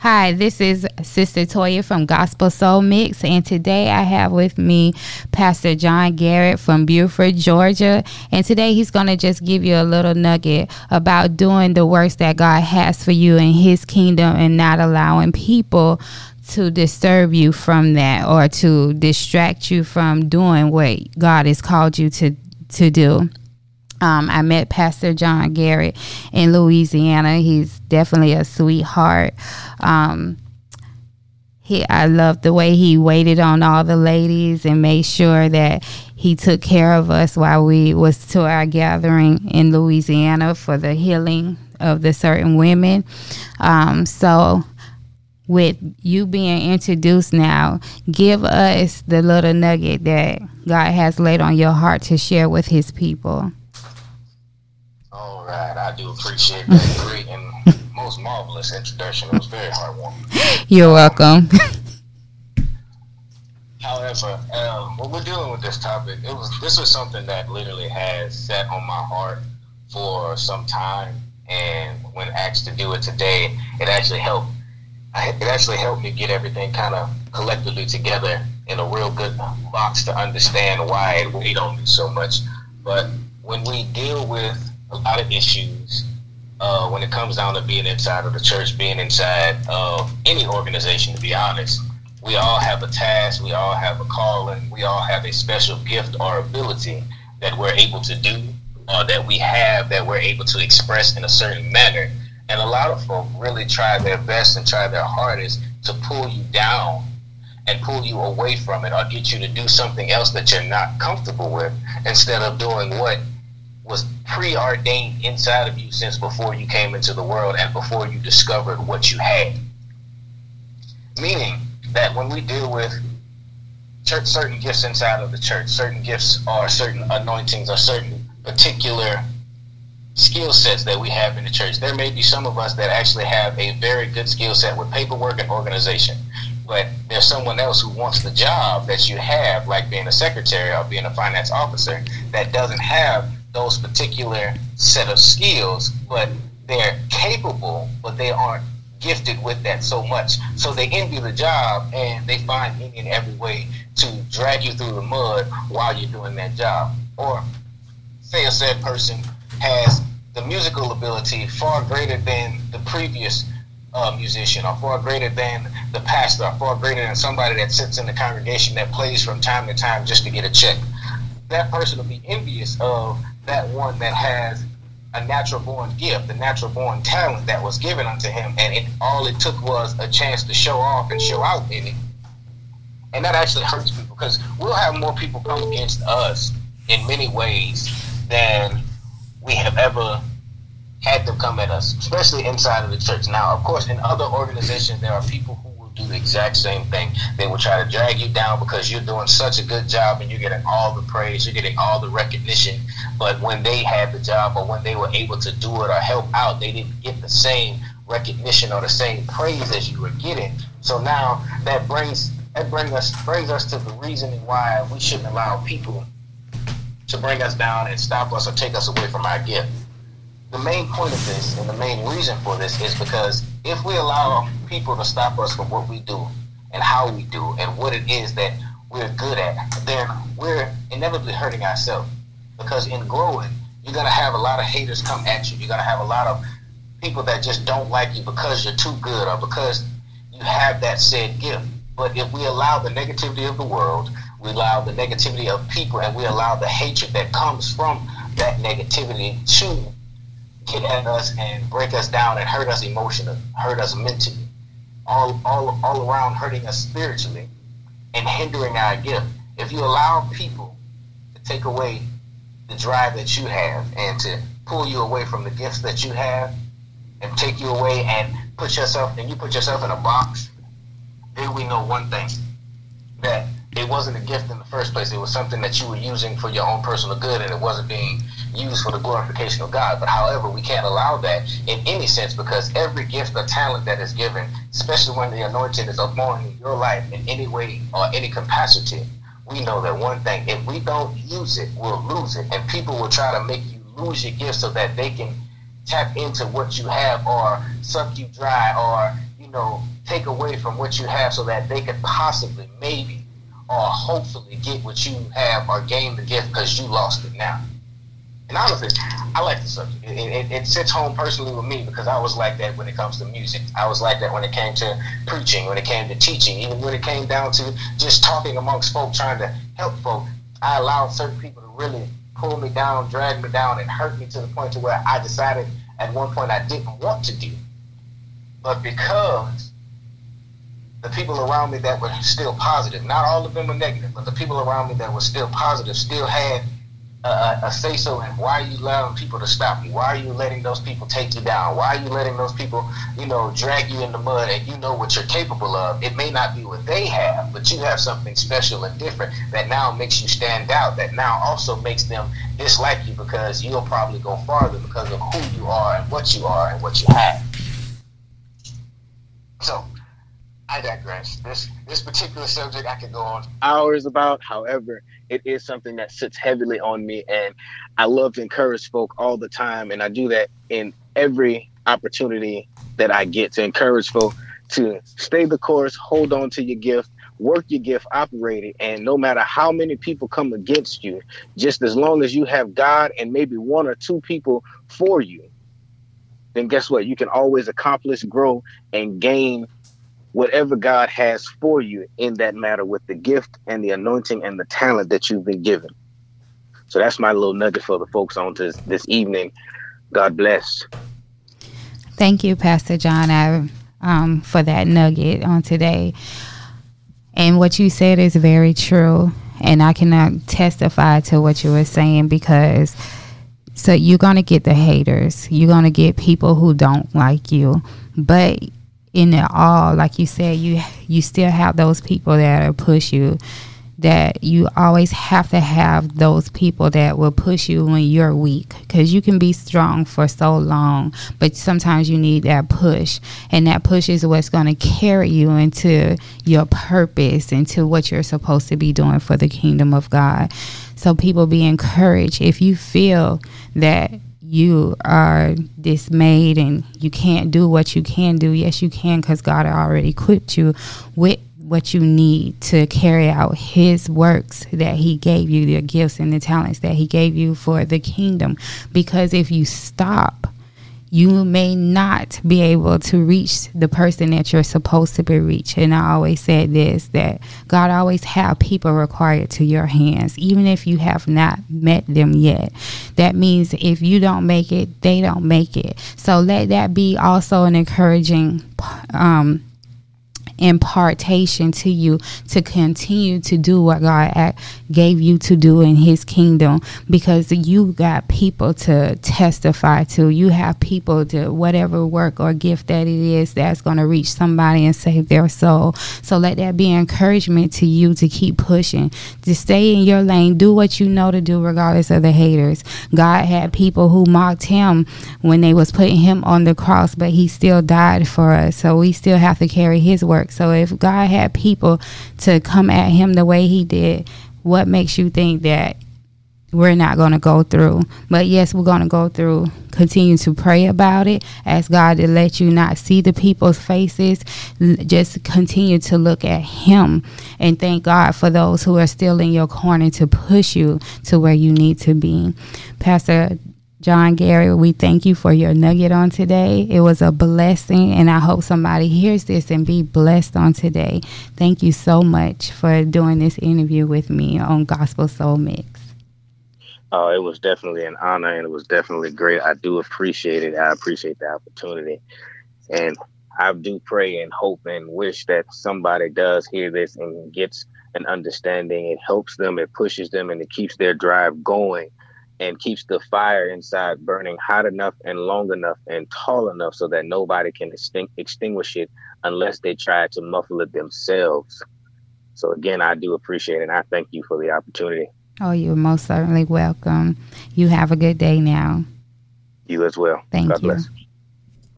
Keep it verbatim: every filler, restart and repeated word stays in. Hi, this is Sister Toya from Gospel Soul Mix, and today I have with me Pastor John Garrett from Beaufort, Georgia, and today he's going to just give you a little nugget about doing the works that God has for you in His kingdom and not allowing people to disturb you from that or to distract you from doing what God has called you to, to do. Um, I met Pastor John Garrett in Louisiana. He's definitely a sweetheart. Um, he, I love the way he waited on all the ladies and made sure that he took care of us while we was to our gathering in Louisiana for the healing of the certain women. Um, so with you being introduced now, give us the little nugget that God has laid on your heart to share with His people. All right, I do appreciate that great and most marvelous introduction. It was very heartwarming. You're welcome. However, um, when we're dealing with this topic, it was this was something that literally has sat on my heart for some time, and when asked to do it today, it actually helped. It actually helped me get everything kind of collectively together in a real good box to understand why it weighed on me so much. But when we deal with a lot of issues uh, when it comes down to being inside of the church, being inside of any organization, to be honest. We all have a task, we all have a calling, we all have a special gift or ability that we're able to do, or that we have that we're able to express in a certain manner. And a lot of folk really try their best and try their hardest to pull you down and pull you away from it, or get you to do something else that you're not comfortable with, instead of doing what was preordained inside of you since before you came into the world and before you discovered what you had. Meaning that when we deal with church, certain gifts inside of the church, certain gifts or certain anointings or certain particular skill sets that we have in the church, there may be some of us that actually have a very good skill set with paperwork and organization, but there's someone else who wants the job that you have, like being a secretary or being a finance officer, that doesn't have those particular set of skills, but they're capable, but they aren't gifted with that so much. So they envy the job, and they find any and every way to drag you through the mud while you're doing that job. Or say a said person has the musical ability far greater than the previous uh, musician, or far greater than the pastor, or far greater than somebody that sits in the congregation that plays from time to time just to get a check. That person will be envious of that one that has a natural born gift, the natural born talent that was given unto him, and it, all it took was a chance to show off and show out in it. And that actually hurts people, because we'll have more people come against us in many ways than we have ever had them come at us, especially inside of the church. Now, of course, in other organizations, there are people who do the exact same thing. They will try to drag you down because you're doing such a good job and you're getting all the praise, you're getting all the recognition, but when they had the job or when they were able to do it or help out, they didn't get the same recognition or the same praise as you were getting. So now that brings that brings us brings us to the reasoning why we shouldn't allow people to bring us down and stop us or take us away from our gift. The main point of this and the main reason for this is because if we allow people to stop us from what we do and how we do and what it is that we're good at, then we're inevitably hurting ourselves. Because in growing, you're going to have a lot of haters come at you. You're going to have a lot of people that just don't like you because you're too good or because you have that said gift. But if we allow the negativity of the world, we allow the negativity of people, and we allow the hatred that comes from that negativity to get at us and break us down and hurt us emotionally, hurt us mentally, all all all around hurting us spiritually and hindering our gift. If you allow people to take away the drive that you have and to pull you away from the gifts that you have and take you away and put yourself and you put yourself in a box, then we know one thing, that it wasn't a gift in the first place. It was something that you were using for your own personal good, and it wasn't being used for the glorification of God. But however, we can't allow that in any sense, because every gift or talent that is given, especially when the anointing is upon your life in any way or any capacity, we know that one thing, if we don't use it, we'll lose it. And people will try to make you lose your gift so that they can tap into what you have or suck you dry or you know, take away from what you have so that they could possibly, maybe, or hopefully get what you have or gain the gift because you lost it now. And honestly, I like the subject. It, it, it sits home personally with me because I was like that when it comes to music. I was like that when it came to preaching, when it came to teaching, even when it came down to just talking amongst folk, trying to help folk. I allowed certain people to really pull me down, drag me down, and hurt me to the point to where I decided at one point I didn't want to do. But because the people around me that were still positive, not all of them were negative, but the people around me that were still positive still had Uh, a say-so, and why are you allowing people to stop you? Why are you letting those people take you down? Why are you letting those people, you know, drag you in the mud? And you know what you're capable of. It may not be what they have, but you have something special and different that now makes you stand out, that now also makes them dislike you because you'll probably go farther because of who you are and what you are and what you have. So, I digress. This this particular subject I could go on hours about. However, it is something that sits heavily on me, and I love to encourage folk all the time, and I do that in every opportunity that I get to encourage folk to stay the course, hold on to your gift, work your gift, operate it, and no matter how many people come against you, just as long as you have God and maybe one or two people for you, then guess what? You can always accomplish, grow, and gain whatever God has for you in that matter with the gift and the anointing and the talent that you've been given. So that's my little nugget for the folks on this, this evening. God bless. Thank you, Pastor John, I, um, for that nugget on today. And what you said is very true. And I cannot testify to what you were saying because so you're going to get the haters. You're going to get people who don't like you. But in it all, like you said, you you still have those people that will push you, that you always have to have those people that will push you when you're weak, because you can be strong for so long, but sometimes you need that push, and that push is what's going to carry you into your purpose, into what you're supposed to be doing for the kingdom of God. So people, be encouraged. If you feel that you are dismayed and you can't do what you can do, yes, you can, because God already equipped you with what you need to carry out his works that he gave you, the gifts and the talents that he gave you for the kingdom. Because if you stop, you may not be able to reach the person that you're supposed to be reached. And I always said this, that God always have people required to your hands, even if you have not met them yet. That means if you don't make it, they don't make it. So let that be also an encouraging um impartation to you to continue to do what God gave you to do in his kingdom, because you got people to testify to. You have people to whatever work or gift that it is that's going to reach somebody and save their soul. So let that be encouragement to you to keep pushing, to stay in your lane, do what you know to do regardless of the haters. God had people who mocked him when they was putting him on the cross, but he still died for us. So we still have to carry his work. So if God had people to come at him the way he did, what makes you think that we're not going to go through? But yes, we're going to go through. Continue to pray about it. Ask God to let you not see the people's faces. Just continue to look at him and thank God for those who are still in your corner to push you to where you need to be. Pastor John Garrett, we thank you for your nugget on today. It was a blessing, and I hope somebody hears this and be blessed on today. Thank you so much for doing this interview with me on Gospel Soul Mix. Oh, it was definitely an honor, and it was definitely great. I do appreciate it. I appreciate the opportunity. And I do pray and hope and wish that somebody does hear this and gets an understanding. It helps them, it pushes them, and it keeps their drive going, and keeps the fire inside burning hot enough and long enough and tall enough so that nobody can extingu- extinguish it unless they try to muffle it themselves. So again, I do appreciate it, and I thank you for the opportunity. Oh, you're most certainly welcome. You have a good day now. You as well. Thank God you. Bless.